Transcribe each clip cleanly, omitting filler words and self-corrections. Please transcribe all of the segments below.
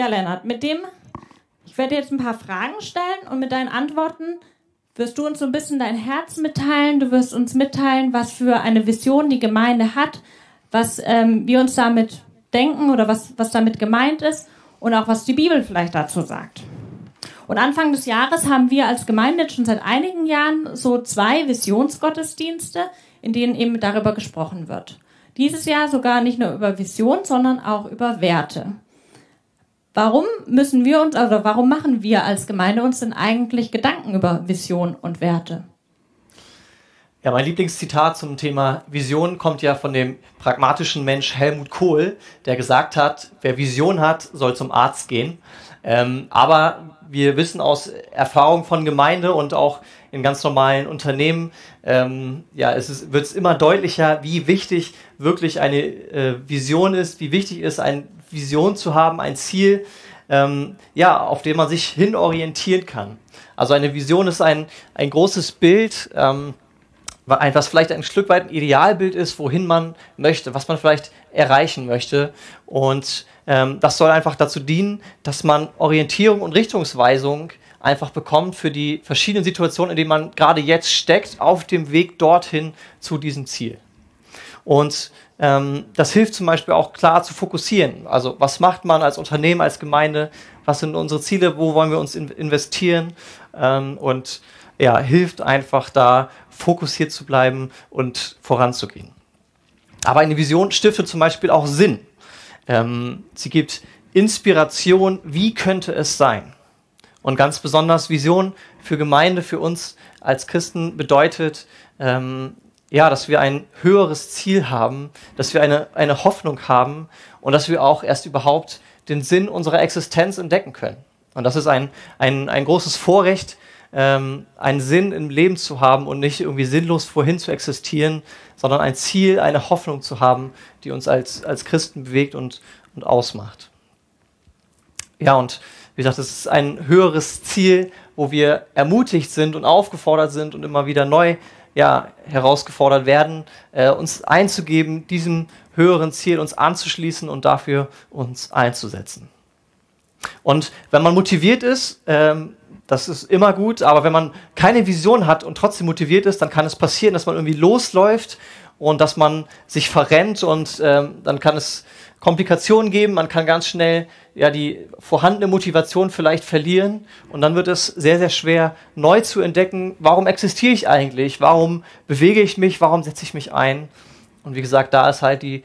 Ja, Lennart, ich werde jetzt ein paar Fragen stellen und mit deinen Antworten wirst du uns so ein bisschen dein Herz mitteilen. Du wirst uns mitteilen, was für eine Vision die Gemeinde hat, was wir uns damit denken oder was damit gemeint ist und auch was die Bibel vielleicht dazu sagt. Und Anfang des Jahres haben wir als Gemeinde schon seit einigen Jahren so 2 Visionsgottesdienste, in denen eben darüber gesprochen wird. Dieses Jahr sogar nicht nur über Vision, sondern auch über Werte. Warum müssen wir uns, also warum machen wir als Gemeinde uns denn eigentlich Gedanken über Vision und Werte? Ja, mein Lieblingszitat zum Thema Vision kommt ja von dem pragmatischen Mensch Helmut Kohl, der gesagt hat, wer Vision hat, soll zum Arzt gehen. Aber wir wissen aus Erfahrung von Gemeinde und auch in ganz normalen Unternehmen, ja, wird immer deutlicher, wie wichtig wirklich eine Vision ist, wie wichtig es ist, eine Vision zu haben, ein Ziel, ja, auf dem man sich hin orientieren kann. Also eine Vision ist ein großes Bild, was vielleicht ein Stück weit ein Idealbild ist, wohin man möchte, was man vielleicht erreichen möchte. Und das soll einfach dazu dienen, dass man Orientierung und Richtungsweisung einfach bekommt für die verschiedenen Situationen, in denen man gerade jetzt steckt, auf dem Weg dorthin zu diesem Ziel. Und das hilft zum Beispiel auch klar zu fokussieren. Also was macht man als Unternehmen, als Gemeinde? Was sind unsere Ziele? Wo wollen wir uns investieren? Und ja, hilft einfach da, fokussiert zu bleiben und voranzugehen. Aber eine Vision stiftet zum Beispiel auch Sinn. Sie gibt Inspiration, wie könnte es sein? Und ganz besonders Vision für Gemeinde, für uns als Christen bedeutet, ja, dass wir ein höheres Ziel haben, dass wir eine Hoffnung haben und dass wir auch erst überhaupt den Sinn unserer Existenz entdecken können. Und das ist ein großes Vorrecht, einen Sinn im Leben zu haben und nicht irgendwie sinnlos vorhin zu existieren, sondern ein Ziel, eine Hoffnung zu haben, die uns als Christen bewegt und ausmacht. Ja, und wie gesagt, es ist ein höheres Ziel, wo wir ermutigt sind und aufgefordert sind und immer wieder neu, ja, herausgefordert werden, uns einzugeben, diesem höheren Ziel uns anzuschließen und dafür uns einzusetzen. Und wenn man motiviert ist, das ist immer gut, aber wenn man keine Vision hat und trotzdem motiviert ist, dann kann es passieren, dass man irgendwie losläuft und dass man sich verrennt und dann kann es Komplikationen geben, man kann ganz schnell ja die vorhandene Motivation vielleicht verlieren und dann wird es sehr, sehr schwer, neu zu entdecken, warum existiere ich eigentlich, warum bewege ich mich, warum setze ich mich ein. Und wie gesagt, da ist halt die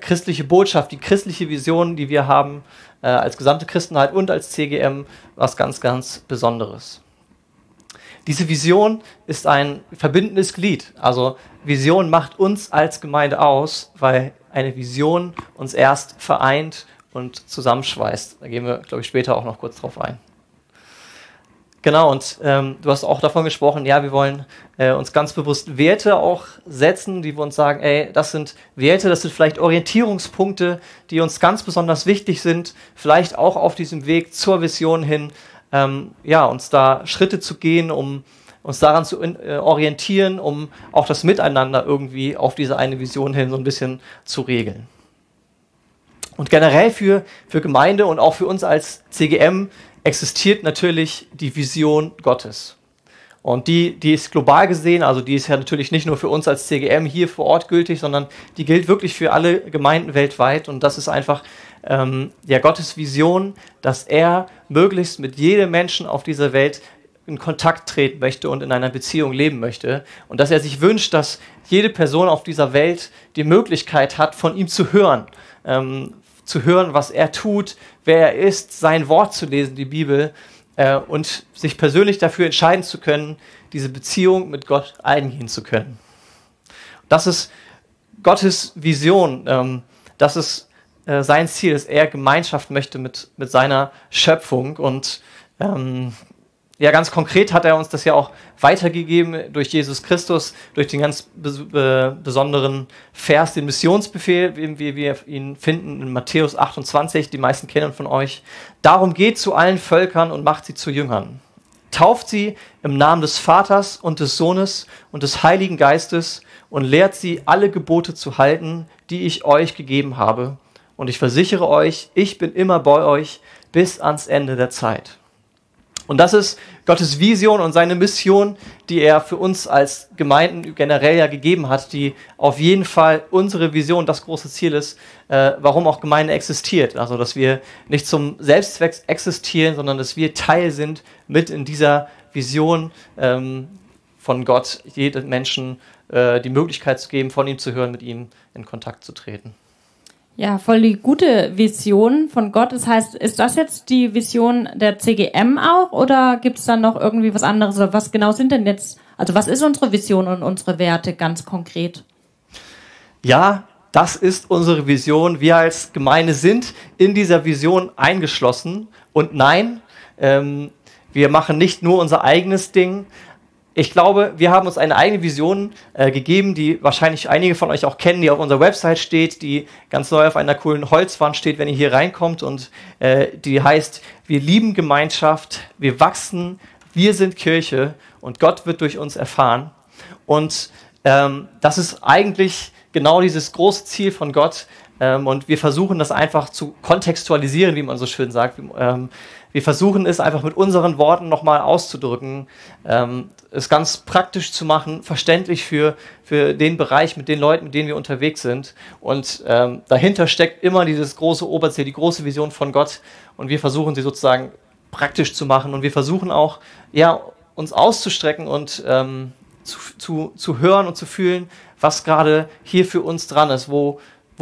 christliche Botschaft, die christliche Vision, die wir haben, als gesamte Christenheit und als CGM, was ganz, ganz Besonderes. Diese Vision ist ein verbindendes Glied. Also Vision macht uns als Gemeinde aus, weil eine Vision uns erst vereint und zusammenschweißt. Da gehen wir, glaube ich, später auch noch kurz drauf ein. Genau, und du hast auch davon gesprochen, ja, wir wollen uns ganz bewusst Werte auch setzen, die wir uns sagen, ey, das sind Werte, das sind vielleicht Orientierungspunkte, die uns ganz besonders wichtig sind, vielleicht auch auf diesem Weg zur Vision hin, ja, uns da Schritte zu gehen, um uns daran zu orientieren, um auch das Miteinander irgendwie auf diese eine Vision hin so ein bisschen zu regeln. Und generell für Gemeinde und auch für uns als CGM existiert natürlich die Vision Gottes. Und die ist global gesehen, also die ist ja natürlich nicht nur für uns als CGM hier vor Ort gültig, sondern die gilt wirklich für alle Gemeinden weltweit. Und das ist einfach ja, Gottes Vision, dass er möglichst mit jedem Menschen auf dieser Welt in Kontakt treten möchte und in einer Beziehung leben möchte. Und dass er sich wünscht, dass jede Person auf dieser Welt die Möglichkeit hat, von ihm zu hören. Zu hören, was er tut, wer er ist, sein Wort zu lesen, die Bibel, und sich persönlich dafür entscheiden zu können, diese Beziehung mit Gott eingehen zu können. Das ist Gottes Vision, das ist sein Ziel, dass er Gemeinschaft möchte mit seiner Schöpfung. Und ja, ganz konkret hat er uns das ja auch weitergegeben durch Jesus Christus, durch den ganz besonderen Vers, den Missionsbefehl, wie wir ihn finden in Matthäus 28, die meisten kennen von euch. Darum geht zu allen Völkern und macht sie zu Jüngern. Tauft sie im Namen des Vaters und des Sohnes und des Heiligen Geistes und lehrt sie, alle Gebote zu halten, die ich euch gegeben habe. Und ich versichere euch, ich bin immer bei euch bis ans Ende der Zeit. Und das ist Gottes Vision und seine Mission, die er für uns als Gemeinden generell ja gegeben hat, die auf jeden Fall unsere Vision, das große Ziel ist, warum auch Gemeinde existiert. Also, dass wir nicht zum Selbstzweck existieren, sondern dass wir Teil sind mit in dieser Vision von Gott, jedem Menschen die Möglichkeit zu geben, von ihm zu hören, mit ihm in Kontakt zu treten. Ja, voll die gute Vision von Gott. Das heißt, ist das jetzt die Vision der CGM auch oder gibt es dann noch irgendwie was anderes? Was genau sind denn jetzt, also was ist unsere Vision und unsere Werte ganz konkret? Ja, das ist unsere Vision. Wir als Gemeinde sind in dieser Vision eingeschlossen. Und nein, wir machen nicht nur unser eigenes Ding. Ich glaube, wir haben uns eine eigene Vision gegeben, die wahrscheinlich einige von euch auch kennen, die auf unserer Website steht, die ganz neu auf einer coolen Holzwand steht, wenn ihr hier reinkommt. Und die heißt, wir lieben Gemeinschaft, wir wachsen, wir sind Kirche und Gott wird durch uns erfahren. Und das ist eigentlich genau dieses große Ziel von Gott. Und wir versuchen das einfach zu kontextualisieren, wie man so schön sagt. Wir versuchen es einfach mit unseren Worten nochmal auszudrücken, es ganz praktisch zu machen, verständlich für den Bereich mit den Leuten, mit denen wir unterwegs sind. Und dahinter steckt immer dieses große Oberziel, die große Vision von Gott. Und wir versuchen sie sozusagen praktisch zu machen. Und wir versuchen auch, ja, uns auszustrecken und zu hören und zu fühlen, was gerade hier für uns dran ist, wo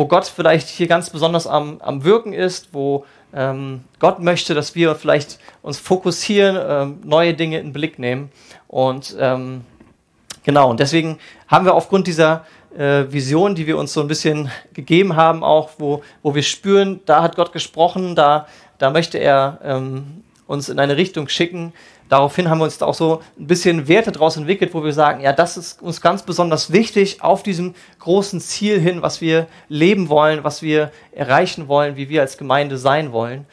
Gott vielleicht hier ganz besonders am Wirken ist, wo Gott möchte, dass wir vielleicht uns fokussieren, neue Dinge in den Blick nehmen. Und genau, und deswegen haben wir aufgrund dieser Vision, die wir uns so ein bisschen gegeben haben, auch wo wir spüren, da hat Gott gesprochen, da möchte er uns in eine Richtung schicken. Daraufhin haben wir uns da auch so ein bisschen Werte daraus entwickelt, wo wir sagen, ja, das ist uns ganz besonders wichtig auf diesem großen Ziel hin, was wir leben wollen, was wir erreichen wollen, wie wir als Gemeinde sein wollen.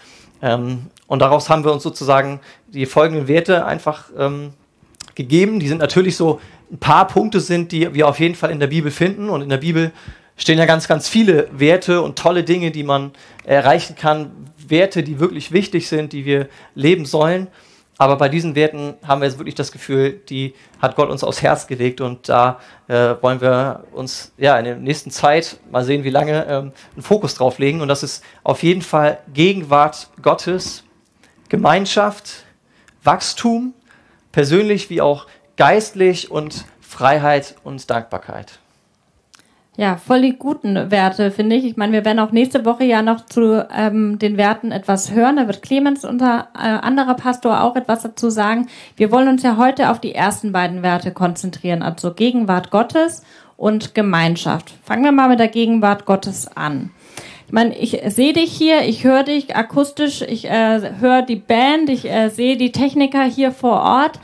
Und daraus haben wir uns sozusagen die folgenden Werte einfach gegeben. Die sind natürlich so ein paar Punkte sind, die wir auf jeden Fall in der Bibel finden. Und in der Bibel stehen ja ganz, ganz viele Werte und tolle Dinge, die man erreichen kann. Werte, die wirklich wichtig sind, die wir leben sollen. Aber bei diesen Werten haben wir jetzt wirklich das Gefühl, die hat Gott uns aufs Herz gelegt und da wollen wir uns ja in der nächsten Zeit, mal sehen wie lange, einen Fokus drauf legen. Und das ist auf jeden Fall Gegenwart Gottes, Gemeinschaft, Wachstum, persönlich wie auch geistlich und Freiheit und Dankbarkeit. Ja, voll die guten Werte, finde ich. Ich meine, wir werden auch nächste Woche ja noch zu den Werten etwas hören. Da wird Clemens, unser anderer Pastor, auch etwas dazu sagen. Wir wollen uns ja heute auf die ersten beiden Werte konzentrieren, also Gegenwart Gottes und Gemeinschaft. Fangen wir mal mit der Gegenwart Gottes an. Ich meine, ich sehe dich hier, ich höre dich akustisch, ich höre die Band, ich sehe die Techniker hier vor Ort.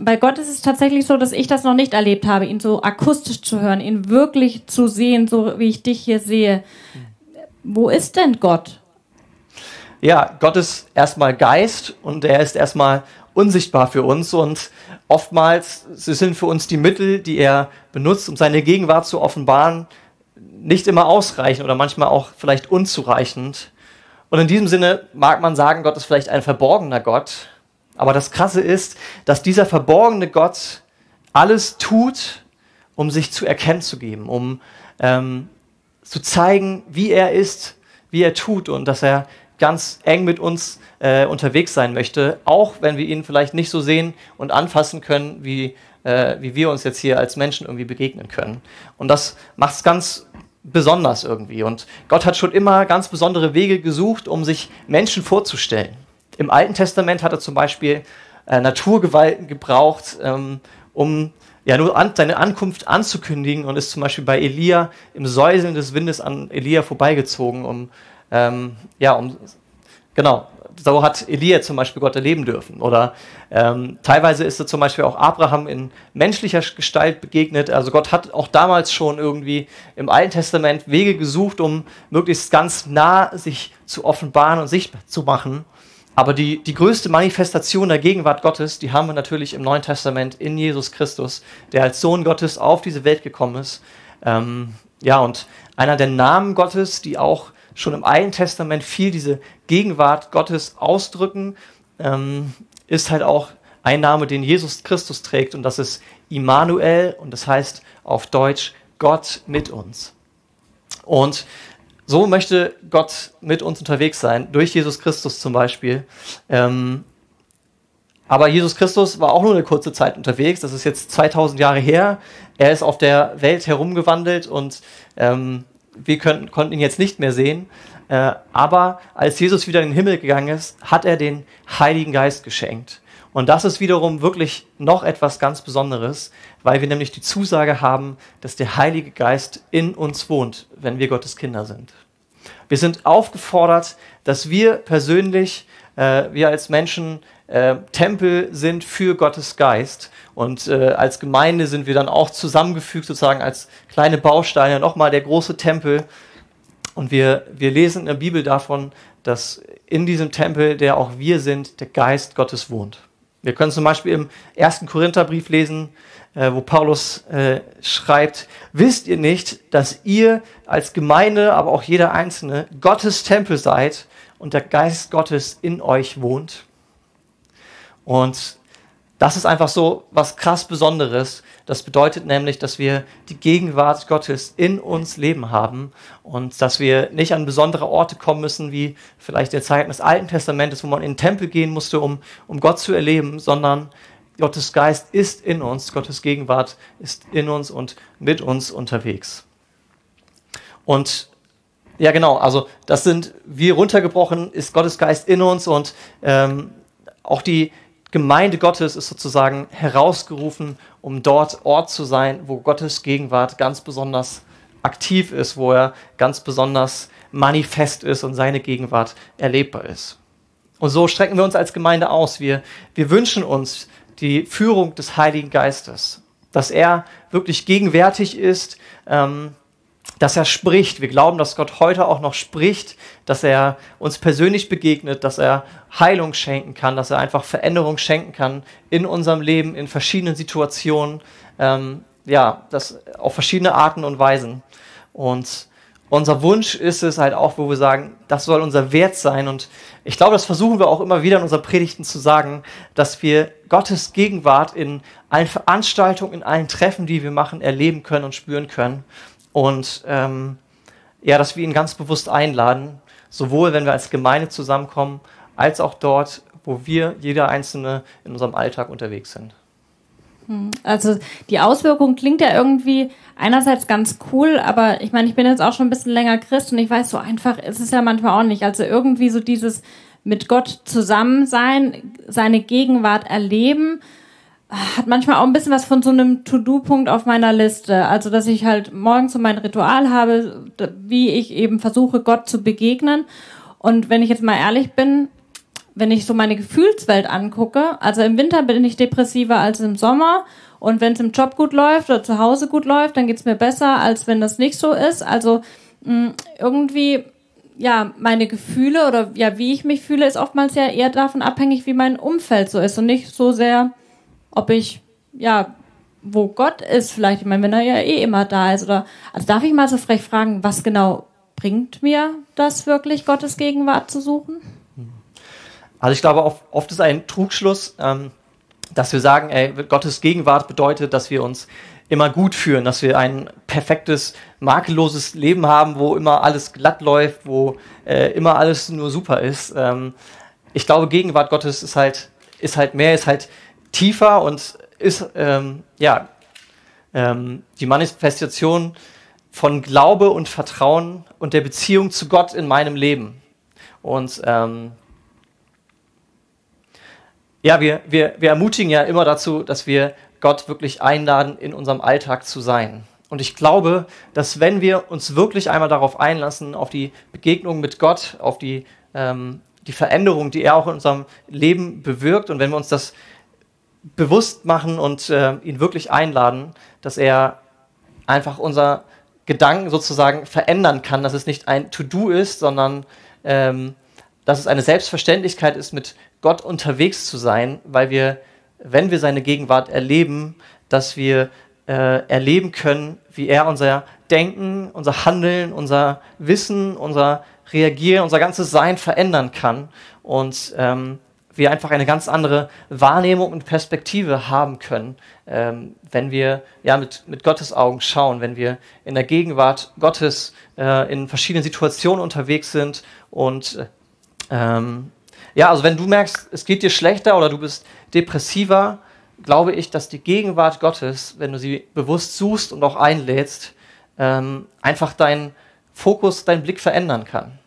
Bei Gott ist es tatsächlich so, dass ich das noch nicht erlebt habe, ihn so akustisch zu hören, ihn wirklich zu sehen, so wie ich dich hier sehe. Wo ist denn Gott? Ja, Gott ist erstmal Geist und er ist erstmal unsichtbar für uns und oftmals sind für uns die Mittel, die er benutzt, um seine Gegenwart zu offenbaren, nicht immer ausreichend oder manchmal auch vielleicht unzureichend. Und in diesem Sinne mag man sagen, Gott ist vielleicht ein verborgener Gott. Aber das Krasse ist, dass dieser verborgene Gott alles tut, um sich zu erkennen zu geben, um zu zeigen, wie er ist, wie er tut und dass er ganz eng mit uns unterwegs sein möchte, auch wenn wir ihn vielleicht nicht so sehen und anfassen können, wie wir uns jetzt hier als Menschen irgendwie begegnen können. Und das macht es ganz besonders irgendwie. Und Gott hat schon immer ganz besondere Wege gesucht, um sich Menschen vorzustellen. Im Alten Testament hat er zum Beispiel Naturgewalten gebraucht, um ja, nur seine Ankunft anzukündigen und ist zum Beispiel bei Elia im Säuseln des Windes an Elia vorbeigezogen. So hat Elia zum Beispiel Gott erleben dürfen. Oder teilweise ist er zum Beispiel auch Abraham in menschlicher Gestalt begegnet. Also Gott hat auch damals schon irgendwie im Alten Testament Wege gesucht, um möglichst ganz nah sich zu offenbaren und sichtbar zu machen. Aber die größte Manifestation der Gegenwart Gottes, die haben wir natürlich im Neuen Testament in Jesus Christus, der als Sohn Gottes auf diese Welt gekommen ist. Und einer der Namen Gottes, die auch schon im Alten Testament viel diese Gegenwart Gottes ausdrücken, ist halt auch ein Name, den Jesus Christus trägt, und das ist Immanuel, und das heißt auf Deutsch Gott mit uns. Und so möchte Gott mit uns unterwegs sein, durch Jesus Christus zum Beispiel. Aber Jesus Christus war auch nur eine kurze Zeit unterwegs, das ist jetzt 2000 Jahre her. Er ist auf der Welt herumgewandelt und wir konnten ihn jetzt nicht mehr sehen. Aber als Jesus wieder in den Himmel gegangen ist, hat er den Heiligen Geist geschenkt. Und das ist wiederum wirklich noch etwas ganz Besonderes, weil wir nämlich die Zusage haben, dass der Heilige Geist in uns wohnt, wenn wir Gottes Kinder sind. Wir sind aufgefordert, dass wir persönlich, wir als Menschen, Tempel sind für Gottes Geist, und als Gemeinde sind wir dann auch zusammengefügt, sozusagen als kleine Bausteine, nochmal der große Tempel, und wir lesen in der Bibel davon, dass in diesem Tempel, der auch wir sind, der Geist Gottes wohnt. Wir können zum Beispiel im 1. Korintherbrief lesen, wo Paulus schreibt, wisst ihr nicht, dass ihr als Gemeinde, aber auch jeder Einzelne, Gottes Tempel seid und der Geist Gottes in euch wohnt? Und das ist einfach so was krass Besonderes. Das bedeutet nämlich, dass wir die Gegenwart Gottes in uns leben haben und dass wir nicht an besondere Orte kommen müssen, wie vielleicht in Zeiten des Alten Testamentes, wo man in den Tempel gehen musste, um Gott zu erleben, sondern Gottes Geist ist in uns, Gottes Gegenwart ist in uns und mit uns unterwegs. Und ja, genau, also das sind, wie runtergebrochen, ist Gottes Geist in uns, und auch die Gemeinde Gottes ist sozusagen herausgerufen, um dort Ort zu sein, wo Gottes Gegenwart ganz besonders aktiv ist, wo er ganz besonders manifest ist und seine Gegenwart erlebbar ist. Und so strecken wir uns als Gemeinde aus. Wir wünschen uns die Führung des Heiligen Geistes, dass er wirklich gegenwärtig ist, dass er spricht. Wir glauben, dass Gott heute auch noch spricht, dass er uns persönlich begegnet, dass er Heilung schenken kann, dass er einfach Veränderung schenken kann in unserem Leben, in verschiedenen Situationen, ja, das auf verschiedene Arten und Weisen. Und unser Wunsch ist es halt auch, wo wir sagen, das soll unser Wert sein. Und ich glaube, das versuchen wir auch immer wieder in unseren Predigten zu sagen, dass wir Gottes Gegenwart in allen Veranstaltungen, in allen Treffen, die wir machen, erleben können und spüren können. Und ja, dass wir ihn ganz bewusst einladen, sowohl wenn wir als Gemeinde zusammenkommen, als auch dort, wo wir, jeder Einzelne, in unserem Alltag unterwegs sind. Also die Auswirkung klingt ja irgendwie einerseits ganz cool, aber ich meine, ich bin jetzt auch schon ein bisschen länger Christ und ich weiß, so einfach ist es ja manchmal auch nicht. Also irgendwie so dieses mit Gott zusammen sein, seine Gegenwart erleben, hat manchmal auch ein bisschen was von so einem To-Do-Punkt auf meiner Liste. Also, dass ich halt morgens so mein Ritual habe, wie ich eben versuche, Gott zu begegnen. Und wenn ich jetzt mal ehrlich bin, wenn ich so meine Gefühlswelt angucke, also im Winter bin ich depressiver als im Sommer. Und wenn es im Job gut läuft oder zu Hause gut läuft, dann geht's mir besser, als wenn das nicht so ist. Also irgendwie, ja, meine Gefühle oder ja, wie ich mich fühle, ist oftmals ja eher davon abhängig, wie mein Umfeld so ist und nicht so sehr, ob ich, ja, wo Gott ist vielleicht, ich meine, wenn er ja eh immer da ist, oder, also darf ich mal so frech fragen, was genau bringt mir das wirklich, Gottes Gegenwart zu suchen? Also ich glaube, oft ist ein Trugschluss, dass wir sagen, ey, Gottes Gegenwart bedeutet, dass wir uns immer gut fühlen, dass wir ein perfektes, makelloses Leben haben, wo immer alles glatt läuft, wo immer alles nur super ist. Ich glaube, Gegenwart Gottes ist halt mehr, ist halt tiefer und ist die Manifestation von Glaube und Vertrauen und der Beziehung zu Gott in meinem Leben. Und ja, wir ermutigen ja immer dazu, dass wir Gott wirklich einladen, in unserem Alltag zu sein. Und ich glaube, dass wenn wir uns wirklich einmal darauf einlassen, auf die Begegnung mit Gott, auf die Veränderung, die er auch in unserem Leben bewirkt, und wenn wir uns das bewusst machen und ihn wirklich einladen, dass er einfach unser Gedanken sozusagen verändern kann, dass es nicht ein To-Do ist, sondern dass es eine Selbstverständlichkeit ist, mit Gott unterwegs zu sein, weil wir, wenn wir seine Gegenwart erleben, dass wir erleben können, wie er unser Denken, unser Handeln, unser Wissen, unser Reagieren, unser ganzes Sein verändern kann und wir einfach eine ganz andere Wahrnehmung und Perspektive haben können, wenn wir ja, mit Gottes Augen schauen, wenn wir in der Gegenwart Gottes in verschiedenen Situationen unterwegs sind und ja, also wenn du merkst, es geht dir schlechter oder du bist depressiver, glaube ich, dass die Gegenwart Gottes, wenn du sie bewusst suchst und auch einlädst, einfach deinen Fokus, deinen Blick verändern kann.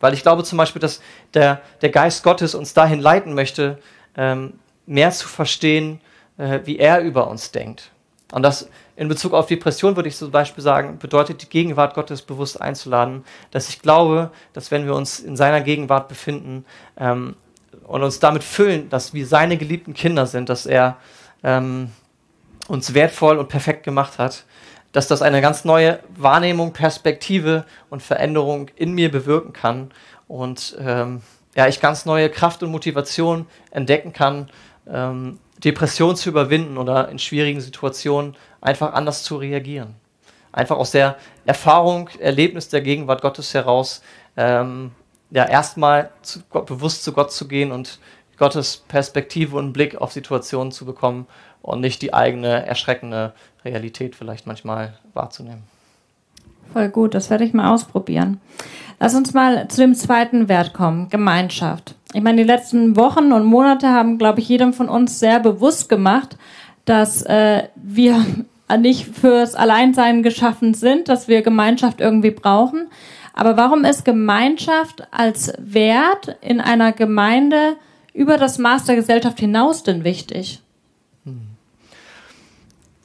Weil ich glaube zum Beispiel, dass der Geist Gottes uns dahin leiten möchte, mehr zu verstehen, wie er über uns denkt. Und das in Bezug auf Depression, würde ich zum Beispiel sagen, bedeutet, die Gegenwart Gottes bewusst einzuladen, dass ich glaube, dass wenn wir uns in seiner Gegenwart befinden und uns damit füllen, dass wir seine geliebten Kinder sind, dass er uns wertvoll und perfekt gemacht hat, dass das eine ganz neue Wahrnehmung, Perspektive und Veränderung in mir bewirken kann und ja, ich ganz neue Kraft und Motivation entdecken kann, Depressionen zu überwinden oder in schwierigen Situationen einfach anders zu reagieren. Einfach aus der Erfahrung, Erlebnis der Gegenwart Gottes heraus, ja, erstmal bewusst zu Gott zu gehen und Gottes Perspektive und Blick auf Situationen zu bekommen und nicht die eigene erschreckende Realität vielleicht manchmal wahrzunehmen. Voll gut, das werde ich mal ausprobieren. Lass uns mal zu dem zweiten Wert kommen, Gemeinschaft. Ich meine, die letzten Wochen und Monate haben, glaube ich, jedem von uns sehr bewusst gemacht, dass wir nicht fürs Alleinsein geschaffen sind, dass wir Gemeinschaft irgendwie brauchen. Aber warum ist Gemeinschaft als Wert in einer Gemeinde über das Maß der Gesellschaft hinaus denn wichtig?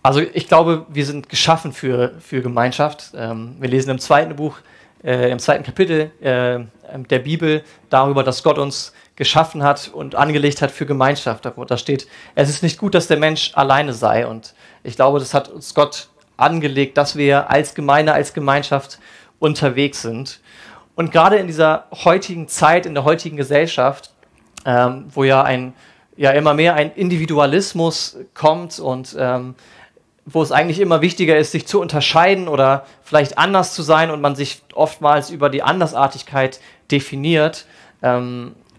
Also ich glaube, wir sind geschaffen für Gemeinschaft. Wir lesen im zweiten Buch, im zweiten Kapitel der Bibel darüber, dass Gott uns geschaffen hat und angelegt hat für Gemeinschaft. Da steht, es ist nicht gut, dass der Mensch alleine sei. Und ich glaube, das hat uns Gott angelegt, dass wir als Gemeinde, als Gemeinschaft unterwegs sind. Und gerade in dieser heutigen Zeit, in der heutigen Gesellschaft, wo ja immer mehr ein Individualismus kommt und wo es eigentlich immer wichtiger ist, sich zu unterscheiden oder vielleicht anders zu sein und man sich oftmals über die Andersartigkeit definiert,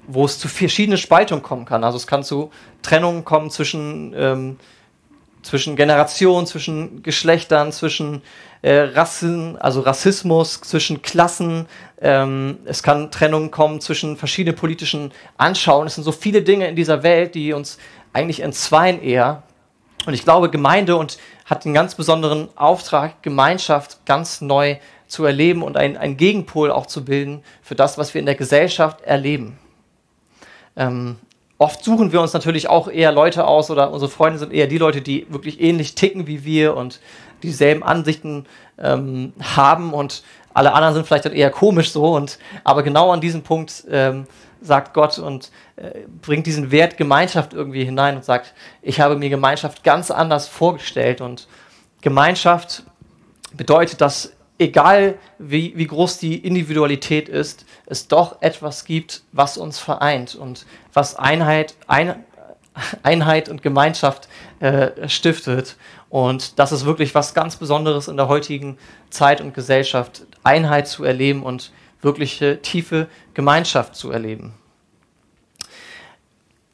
wo es zu verschiedenen Spaltungen kommen kann. Also es kann zu Trennungen kommen zwischen Generationen, zwischen Geschlechtern, zwischen Rassen, also Rassismus, zwischen Klassen. Es kann Trennungen kommen zwischen verschiedenen politischen Anschauungen. Es sind so viele Dinge in dieser Welt, die uns eigentlich entzweien eher. Und ich glaube, Gemeinde hat einen ganz besonderen Auftrag, Gemeinschaft ganz neu zu erleben und einen Gegenpol auch zu bilden für das, was wir in der Gesellschaft erleben. Oft suchen wir uns natürlich auch eher Leute aus oder unsere Freunde sind eher die Leute, die wirklich ähnlich ticken wie wir und dieselben Ansichten haben und alle anderen sind vielleicht dann eher komisch so. Aber genau an diesem Punkt sagt Gott und bringt diesen Wert Gemeinschaft irgendwie hinein und sagt, ich habe mir Gemeinschaft ganz anders vorgestellt. Und Gemeinschaft bedeutet, dass egal wie groß die Individualität ist, es doch etwas gibt, was uns vereint und was Einheit und Gemeinschaft stiftet. Und das ist wirklich was ganz Besonderes in der heutigen Zeit und Gesellschaft, Einheit zu erleben und wirkliche tiefe Gemeinschaft zu erleben.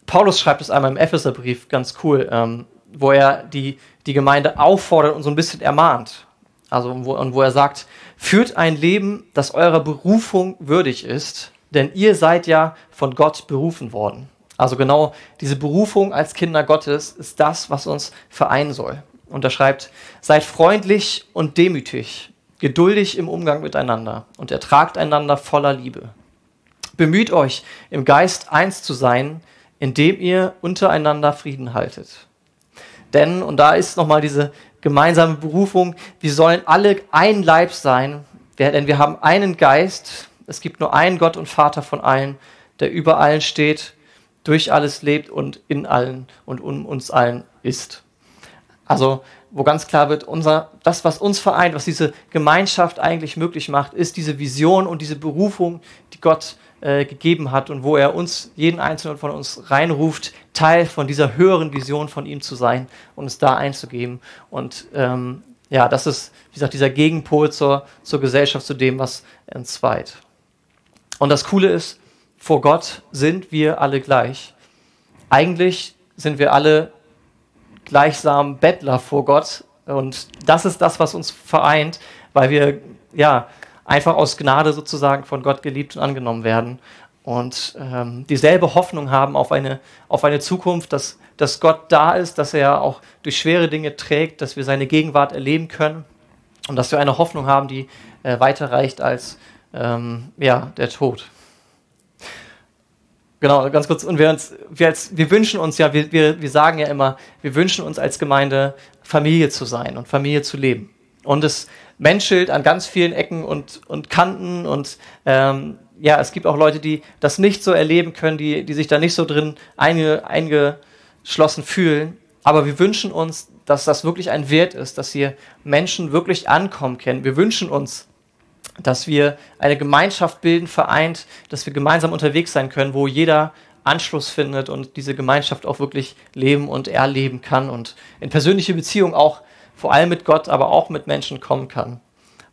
Paulus schreibt es einmal im Epheserbrief ganz cool, wo er die Gemeinde auffordert und so ein bisschen ermahnt. Also wo er sagt, führt ein Leben, das eurer Berufung würdig ist, denn ihr seid ja von Gott berufen worden. Also genau diese Berufung als Kinder Gottes ist das, was uns vereinen soll. Und er schreibt, seid freundlich und demütig, geduldig im Umgang miteinander und ertragt einander voller Liebe. Bemüht euch, im Geist eins zu sein, indem ihr untereinander Frieden haltet. Denn, und da ist nochmal diese gemeinsame Berufung, wir sollen alle ein Leib sein, denn wir haben einen Geist, es gibt nur einen Gott und Vater von allen, der über allen steht, durch alles lebt und in allen und um uns allen ist. Also, wo ganz klar wird, das, was uns vereint, was diese Gemeinschaft eigentlich möglich macht, ist diese Vision und diese Berufung, die Gott gegeben hat und wo er uns, jeden Einzelnen von uns reinruft, Teil von dieser höheren Vision von ihm zu sein und es da einzugeben. Und Ja, das ist, wie gesagt, dieser Gegenpol zur Gesellschaft, zu dem, was entzweit. Und das Coole ist, vor Gott sind wir alle gleich. Eigentlich sind wir alle gleichsam Bettler vor Gott. Und das ist das, was uns vereint, weil wir ja einfach aus Gnade sozusagen von Gott geliebt und angenommen werden. Und dieselbe Hoffnung haben auf eine Zukunft, dass Gott da ist, dass er auch durch schwere Dinge trägt, dass wir seine Gegenwart erleben können und dass wir eine Hoffnung haben, die weiter reicht als der Tod. Genau, ganz kurz. Und wir sagen ja immer, wir wünschen uns als Gemeinde, Familie zu sein und Familie zu leben. Und es menschelt an ganz vielen Ecken und Kanten und es gibt auch Leute, die das nicht so erleben können, die sich da nicht so drin eingeschlossen fühlen. Aber wir wünschen uns, dass das wirklich ein Wert ist, dass hier Menschen wirklich ankommen können. Wir wünschen uns, dass wir eine Gemeinschaft bilden, vereint, dass wir gemeinsam unterwegs sein können, wo jeder Anschluss findet und diese Gemeinschaft auch wirklich leben und erleben kann und in persönliche Beziehung auch vor allem mit Gott, aber auch mit Menschen kommen kann.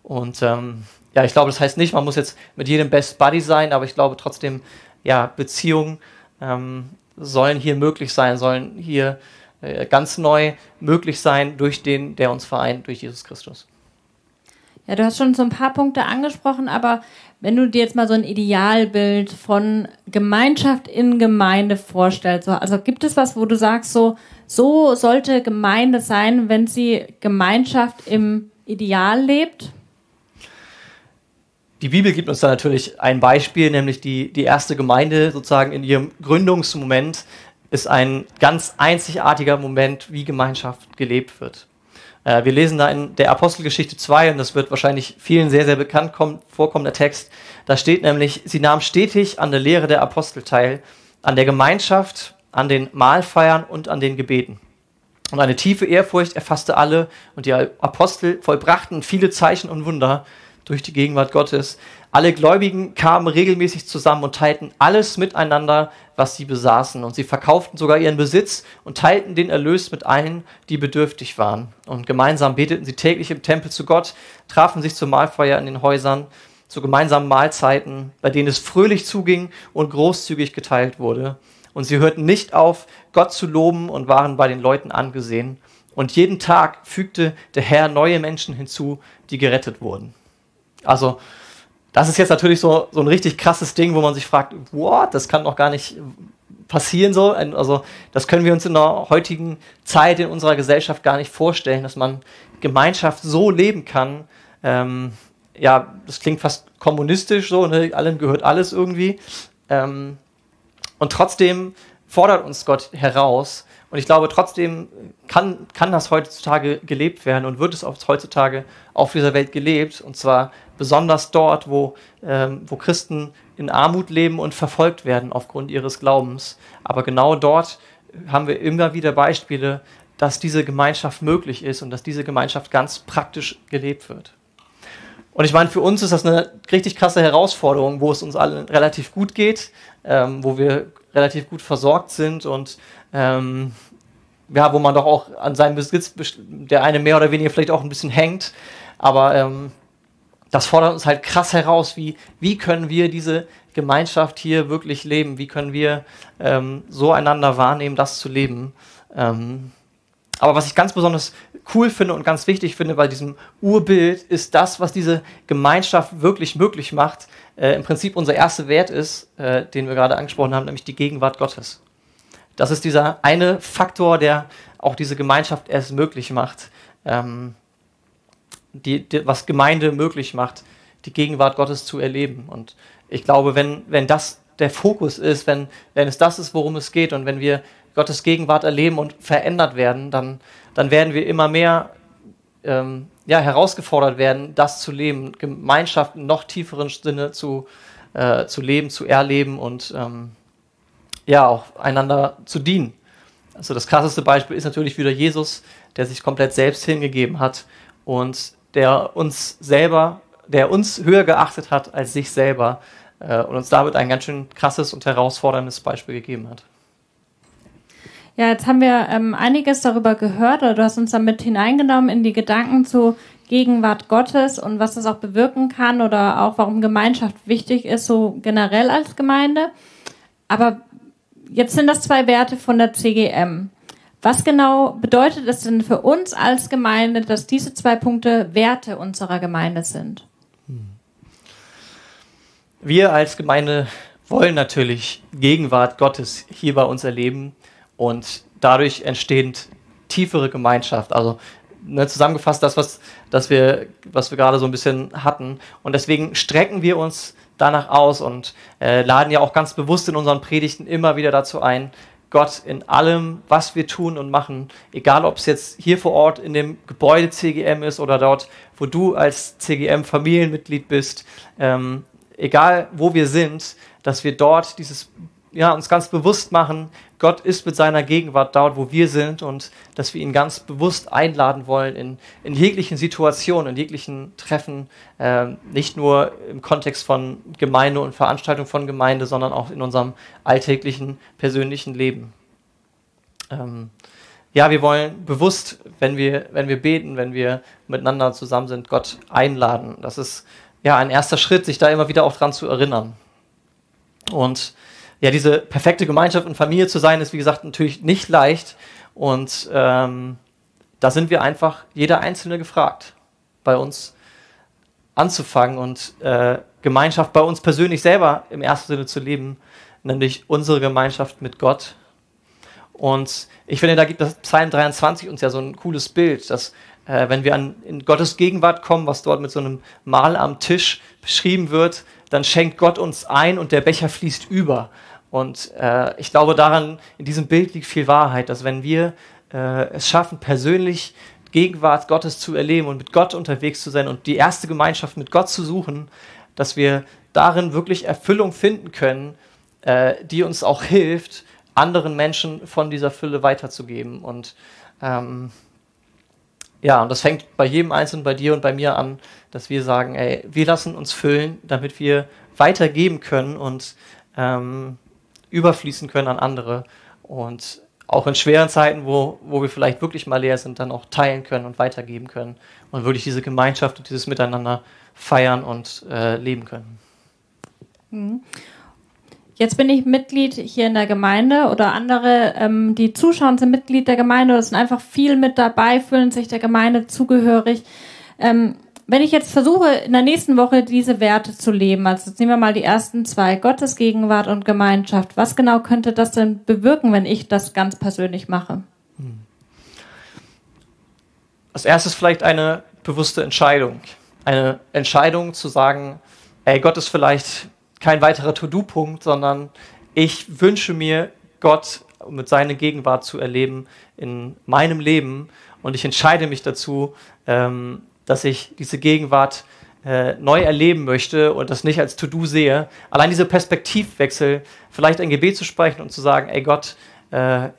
Und ich glaube, das heißt nicht, man muss jetzt mit jedem Best Buddy sein, aber ich glaube trotzdem, ja, Beziehungen sollen hier möglich sein, sollen hier ganz neu möglich sein durch den, der uns vereint, durch Jesus Christus. Ja, du hast schon so ein paar Punkte angesprochen, aber wenn du dir jetzt mal so ein Idealbild von Gemeinschaft in Gemeinde vorstellst, also gibt es was, wo du sagst, so sollte Gemeinde sein, wenn sie Gemeinschaft im Ideal lebt? Die Bibel gibt uns da natürlich ein Beispiel, nämlich die erste Gemeinde sozusagen in ihrem Gründungsmoment ist ein ganz einzigartiger Moment, wie Gemeinschaft gelebt wird. Wir lesen da in der Apostelgeschichte 2, und das wird wahrscheinlich vielen sehr, sehr bekannt vorkommender Text, da steht nämlich, sie nahmen stetig an der Lehre der Apostel teil, an der Gemeinschaft, an den Mahlfeiern und an den Gebeten. Und eine tiefe Ehrfurcht erfasste alle, und die Apostel vollbrachten viele Zeichen und Wunder durch die Gegenwart Gottes. Alle Gläubigen kamen regelmäßig zusammen und teilten alles miteinander, was sie besaßen. Und sie verkauften sogar ihren Besitz und teilten den Erlös mit allen, die bedürftig waren. Und gemeinsam beteten sie täglich im Tempel zu Gott, trafen sich zum Mahlfeuer in den Häusern, zu gemeinsamen Mahlzeiten, bei denen es fröhlich zuging und großzügig geteilt wurde. Und sie hörten nicht auf, Gott zu loben und waren bei den Leuten angesehen. Und jeden Tag fügte der Herr neue Menschen hinzu, die gerettet wurden. Also das ist jetzt natürlich so ein richtig krasses Ding, wo man sich fragt, what, das kann doch gar nicht passieren so. Also das können wir uns in der heutigen Zeit in unserer Gesellschaft gar nicht vorstellen, dass man Gemeinschaft so leben kann. Das klingt fast kommunistisch so, ne? Allen gehört alles irgendwie. Und trotzdem fordert uns Gott heraus. Und ich glaube, trotzdem kann das heutzutage gelebt werden und wird es auch heutzutage auf dieser Welt gelebt. Und zwar besonders dort, wo Christen in Armut leben und verfolgt werden aufgrund ihres Glaubens. Aber genau dort haben wir immer wieder Beispiele, dass diese Gemeinschaft möglich ist und dass diese Gemeinschaft ganz praktisch gelebt wird. Und ich meine, für uns ist das eine richtig krasse Herausforderung, wo es uns allen relativ gut geht, wo wir relativ gut versorgt sind und wo man doch auch an seinem Besitz, der eine mehr oder weniger vielleicht auch ein bisschen hängt, aber das fordert uns halt krass heraus, wie können wir diese Gemeinschaft hier wirklich leben, wie können wir so einander wahrnehmen, das zu leben. Aber was ich ganz besonders cool finde und ganz wichtig finde bei diesem Urbild, ist das, was diese Gemeinschaft wirklich möglich macht, im Prinzip unser erster Wert ist, den wir gerade angesprochen haben, nämlich die Gegenwart Gottes. Das ist dieser eine Faktor, der auch diese Gemeinschaft erst möglich macht, was Gemeinde möglich macht, die Gegenwart Gottes zu erleben. Und ich glaube, wenn das der Fokus ist, wenn es das ist, worum es geht, und wenn wir Gottes Gegenwart erleben und verändert werden, dann werden wir immer mehr herausgefordert werden, das zu leben, Gemeinschaft in noch tieferen Sinne zu leben, zu erleben und auch einander zu dienen. Also das krasseste Beispiel ist natürlich wieder Jesus, der sich komplett selbst hingegeben hat und der uns höher geachtet hat als sich selber und uns damit ein ganz schön krasses und herausforderndes Beispiel gegeben hat. Ja, jetzt haben wir einiges darüber gehört, oder du hast uns damit hineingenommen in die Gedanken zur Gegenwart Gottes und was das auch bewirken kann oder auch warum Gemeinschaft wichtig ist, so generell als Gemeinde. Aber jetzt sind das zwei Werte von der CGM. Was genau bedeutet es denn für uns als Gemeinde, dass diese zwei Punkte Werte unserer Gemeinde sind? Wir als Gemeinde wollen natürlich Gegenwart Gottes hier bei uns erleben. Und dadurch entsteht tiefere Gemeinschaft. Also ne, zusammengefasst das, was wir gerade so ein bisschen hatten. Und deswegen strecken wir uns danach aus und laden ja auch ganz bewusst in unseren Predigten immer wieder dazu ein, Gott in allem, was wir tun und machen, egal ob es jetzt hier vor Ort in dem Gebäude CGM ist oder dort, wo du als CGM-Familienmitglied bist, egal wo wir sind, dass wir dort dieses uns ganz bewusst machen, Gott ist mit seiner Gegenwart dort, wo wir sind, und dass wir ihn ganz bewusst einladen wollen in jeglichen Situationen, in jeglichen Treffen, nicht nur im Kontext von Gemeinde und Veranstaltung von Gemeinde, sondern auch in unserem alltäglichen, persönlichen Leben. Wir wollen bewusst, wenn wir beten, wenn wir miteinander zusammen sind, Gott einladen. Das ist ja ein erster Schritt, sich da immer wieder auch dran zu erinnern. Und ja, diese perfekte Gemeinschaft und Familie zu sein, ist wie gesagt natürlich nicht leicht, und da sind wir einfach jeder Einzelne gefragt, bei uns anzufangen und Gemeinschaft bei uns persönlich selber im ersten Sinne zu leben, nämlich unsere Gemeinschaft mit Gott. Und ich finde, da gibt das Psalm 23 uns ja so ein cooles Bild, dass wenn wir in Gottes Gegenwart kommen, was dort mit so einem Mahl am Tisch beschrieben wird, dann schenkt Gott uns ein und der Becher fließt über. Und ich glaube, daran, in diesem Bild liegt viel Wahrheit, dass wenn wir es schaffen, persönlich Gegenwart Gottes zu erleben und mit Gott unterwegs zu sein und die erste Gemeinschaft mit Gott zu suchen, dass wir darin wirklich Erfüllung finden können, die uns auch hilft, anderen Menschen von dieser Fülle weiterzugeben. Und und das fängt bei jedem Einzelnen, bei dir und bei mir an, dass wir sagen, ey, wir lassen uns füllen, damit wir weitergeben können und überfließen können an andere. Und auch in schweren Zeiten, wo wir vielleicht wirklich mal leer sind, dann auch teilen können und weitergeben können und wirklich diese Gemeinschaft und dieses Miteinander feiern und leben können. Mhm. Jetzt bin ich Mitglied hier in der Gemeinde, oder andere, die zuschauen, sind Mitglied der Gemeinde oder sind einfach viel mit dabei, fühlen sich der Gemeinde zugehörig. Wenn ich jetzt versuche, in der nächsten Woche diese Werte zu leben, also jetzt nehmen wir mal die ersten zwei, Gottes Gegenwart und Gemeinschaft, was genau könnte das denn bewirken, wenn ich das ganz persönlich mache? Als erstes vielleicht eine bewusste Entscheidung. Eine Entscheidung zu sagen, ey, Gott ist vielleicht kein weiterer To-Do-Punkt, sondern ich wünsche mir, Gott mit seiner Gegenwart zu erleben in meinem Leben, und ich entscheide mich dazu, dass ich diese Gegenwart neu erleben möchte und das nicht als To-Do sehe. Allein dieser Perspektivwechsel, vielleicht ein Gebet zu sprechen und zu sagen, ey Gott,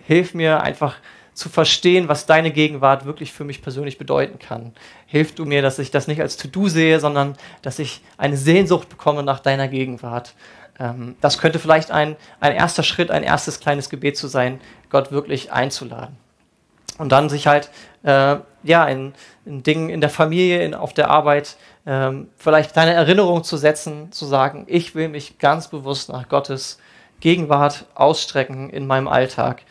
hilf mir einfach zu verstehen, was deine Gegenwart wirklich für mich persönlich bedeuten kann. Hilf du mir, dass ich das nicht als To-Do sehe, sondern dass ich eine Sehnsucht bekomme nach deiner Gegenwart. Das könnte vielleicht ein erster Schritt, ein erstes kleines Gebet zu sein, Gott wirklich einzuladen. Und dann sich halt in Dingen in der Familie, auf der Arbeit, vielleicht kleine Erinnerung zu setzen, zu sagen, ich will mich ganz bewusst nach Gottes Gegenwart ausstrecken in meinem Alltag.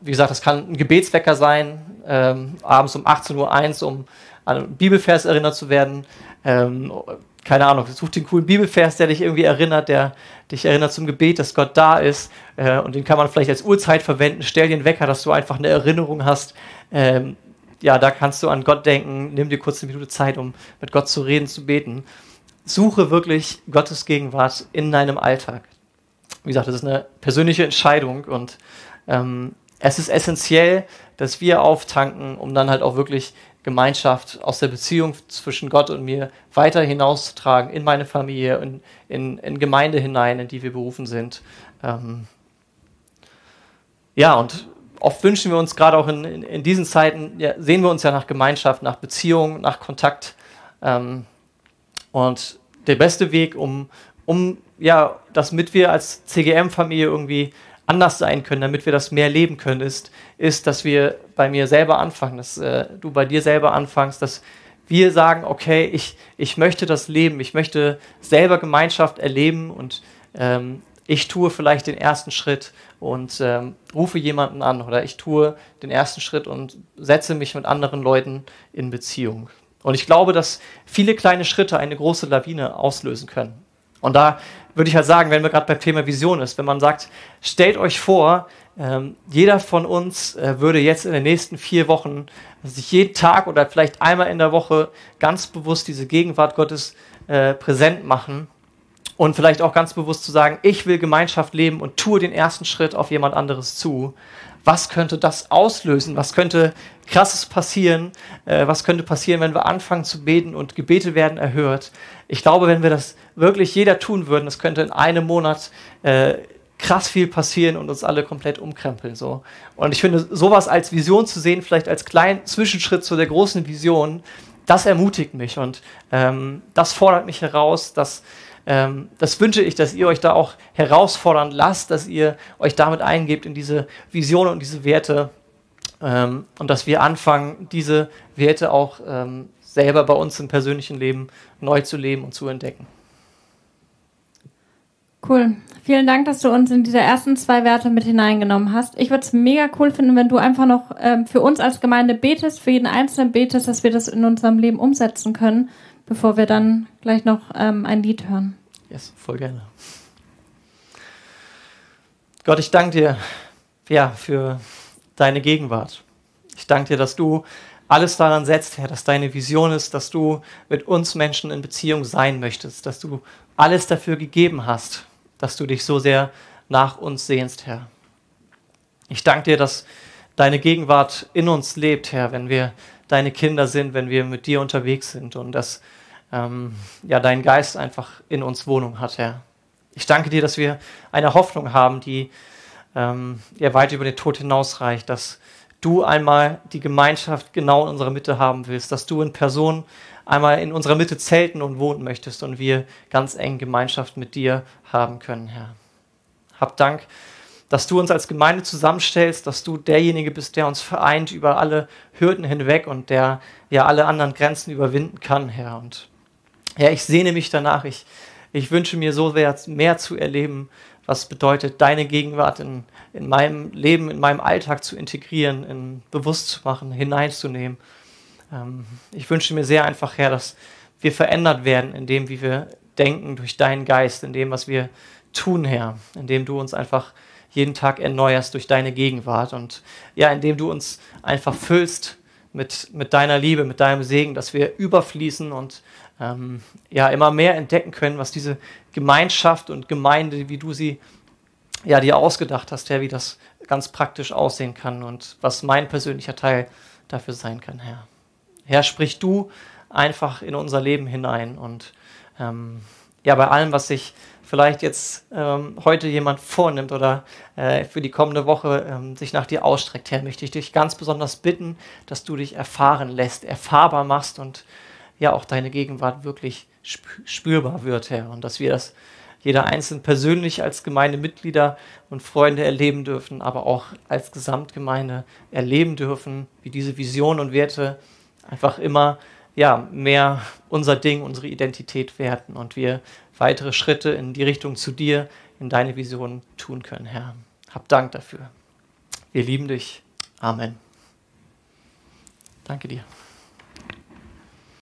Wie gesagt, das kann ein Gebetswecker sein, abends um 18:01 Uhr, um an einen Bibelvers erinnert zu werden. Keine Ahnung, such den coolen Bibelvers, der dich irgendwie erinnert, der dich erinnert zum Gebet, dass Gott da ist. Und den kann man vielleicht als Uhrzeit verwenden. Stell dir einen Wecker, dass du einfach eine Erinnerung hast. Da kannst du an Gott denken. Nimm dir kurz eine Minute Zeit, um mit Gott zu reden, zu beten. Suche wirklich Gottes Gegenwart in deinem Alltag. Wie gesagt, das ist eine persönliche Entscheidung, und es ist essentiell, dass wir auftanken, um dann halt auch wirklich Gemeinschaft aus der Beziehung zwischen Gott und mir weiter hinauszutragen in meine Familie und in Gemeinde hinein, in die wir berufen sind. Und oft wünschen wir uns gerade auch in diesen Zeiten, sehen wir uns ja nach Gemeinschaft, nach Beziehung, nach Kontakt. Und der beste Weg, um dass wir als CGM-Familie irgendwie anders sein können, damit wir das mehr leben können, ist, dass wir bei mir selber anfangen, dass du bei dir selber anfängst, dass wir sagen, okay, ich möchte das leben, ich möchte selber Gemeinschaft erleben und ich tue vielleicht den ersten Schritt und rufe jemanden an oder ich tue den ersten Schritt und setze mich mit anderen Leuten in Beziehung. Und ich glaube, dass viele kleine Schritte eine große Lawine auslösen können. Und da würde ich halt sagen, wenn wir gerade beim Thema Vision ist, wenn man sagt, stellt euch vor, jeder von uns würde jetzt in den nächsten 4 Wochen sich jeden Tag oder vielleicht einmal in der Woche ganz bewusst diese Gegenwart Gottes präsent machen und vielleicht auch ganz bewusst zu sagen, ich will Gemeinschaft leben und tue den ersten Schritt auf jemand anderes zu. Was könnte das auslösen? Was könnte Krasses passieren? Was könnte passieren, wenn wir anfangen zu beten und Gebete werden erhört? Ich glaube, wenn wir das wirklich jeder tun würden, das könnte in einem Monat krass viel passieren und uns alle komplett umkrempeln. So. Und ich finde, sowas als Vision zu sehen, vielleicht als kleinen Zwischenschritt zu der großen Vision, das ermutigt mich und das fordert mich heraus, dass das wünsche ich, dass ihr euch da auch herausfordern lasst, dass ihr euch damit eingebt in diese Vision und diese Werte und dass wir anfangen, diese Werte auch selber bei uns im persönlichen Leben neu zu leben und zu entdecken. Cool. Vielen Dank, dass du uns in diese ersten 2 Werte mit hineingenommen hast. Ich würde es mega cool finden, wenn du einfach noch für uns als Gemeinde betest, für jeden Einzelnen betest, dass wir das in unserem Leben umsetzen können, bevor wir dann gleich noch ein Lied hören. Yes, voll gerne. Gott, ich danke dir für deine Gegenwart. Ich danke dir, dass du alles daran setzt, Herr, dass deine Vision ist, dass du mit uns Menschen in Beziehung sein möchtest, dass du alles dafür gegeben hast, dass du dich so sehr nach uns sehnst, Herr. Ich danke dir, dass deine Gegenwart in uns lebt, Herr, wenn wir deine Kinder sind, wenn wir mit dir unterwegs sind und dass dein Geist einfach in uns Wohnung hat, Herr. Ich danke dir, dass wir eine Hoffnung haben, die weit über den Tod hinausreicht, dass du einmal die Gemeinschaft genau in unserer Mitte haben willst, dass du in Person einmal in unserer Mitte zelten und wohnen möchtest und wir ganz eng Gemeinschaft mit dir haben können, Herr. Hab Dank, dass du uns als Gemeinde zusammenstellst, dass du derjenige bist, der uns vereint über alle Hürden hinweg und der alle anderen Grenzen überwinden kann, Herr. Und ja, ich sehne mich danach, ich wünsche mir so mehr zu erleben, was bedeutet, deine Gegenwart in meinem Leben, in meinem Alltag zu integrieren, bewusst zu machen, hineinzunehmen. Ich wünsche mir sehr einfach, Herr, dass wir verändert werden in dem, wie wir denken, durch deinen Geist, in dem, was wir tun, Herr, indem du uns einfach jeden Tag erneuerst durch deine Gegenwart und indem du uns einfach füllst mit deiner Liebe, mit deinem Segen, dass wir überfließen und immer mehr entdecken können, was diese Gemeinschaft und Gemeinde, wie du sie dir ausgedacht hast, Herr, wie das ganz praktisch aussehen kann und was mein persönlicher Teil dafür sein kann, Herr. Herr, sprich du einfach in unser Leben hinein und bei allem, was sich vielleicht jetzt heute jemand vornimmt oder für die kommende Woche sich nach dir ausstreckt, Herr, möchte ich dich ganz besonders bitten, dass du dich erfahren lässt, erfahrbar machst und auch deine Gegenwart wirklich spürbar wird, Herr. Und dass wir das jeder einzeln persönlich als Gemeindemitglieder und Freunde erleben dürfen, aber auch als Gesamtgemeinde erleben dürfen, wie diese Vision und Werte einfach immer mehr unser Ding, unsere Identität werden und wir weitere Schritte in die Richtung zu dir, in deine Vision tun können, Herr. Hab Dank dafür. Wir lieben dich. Amen. Danke dir.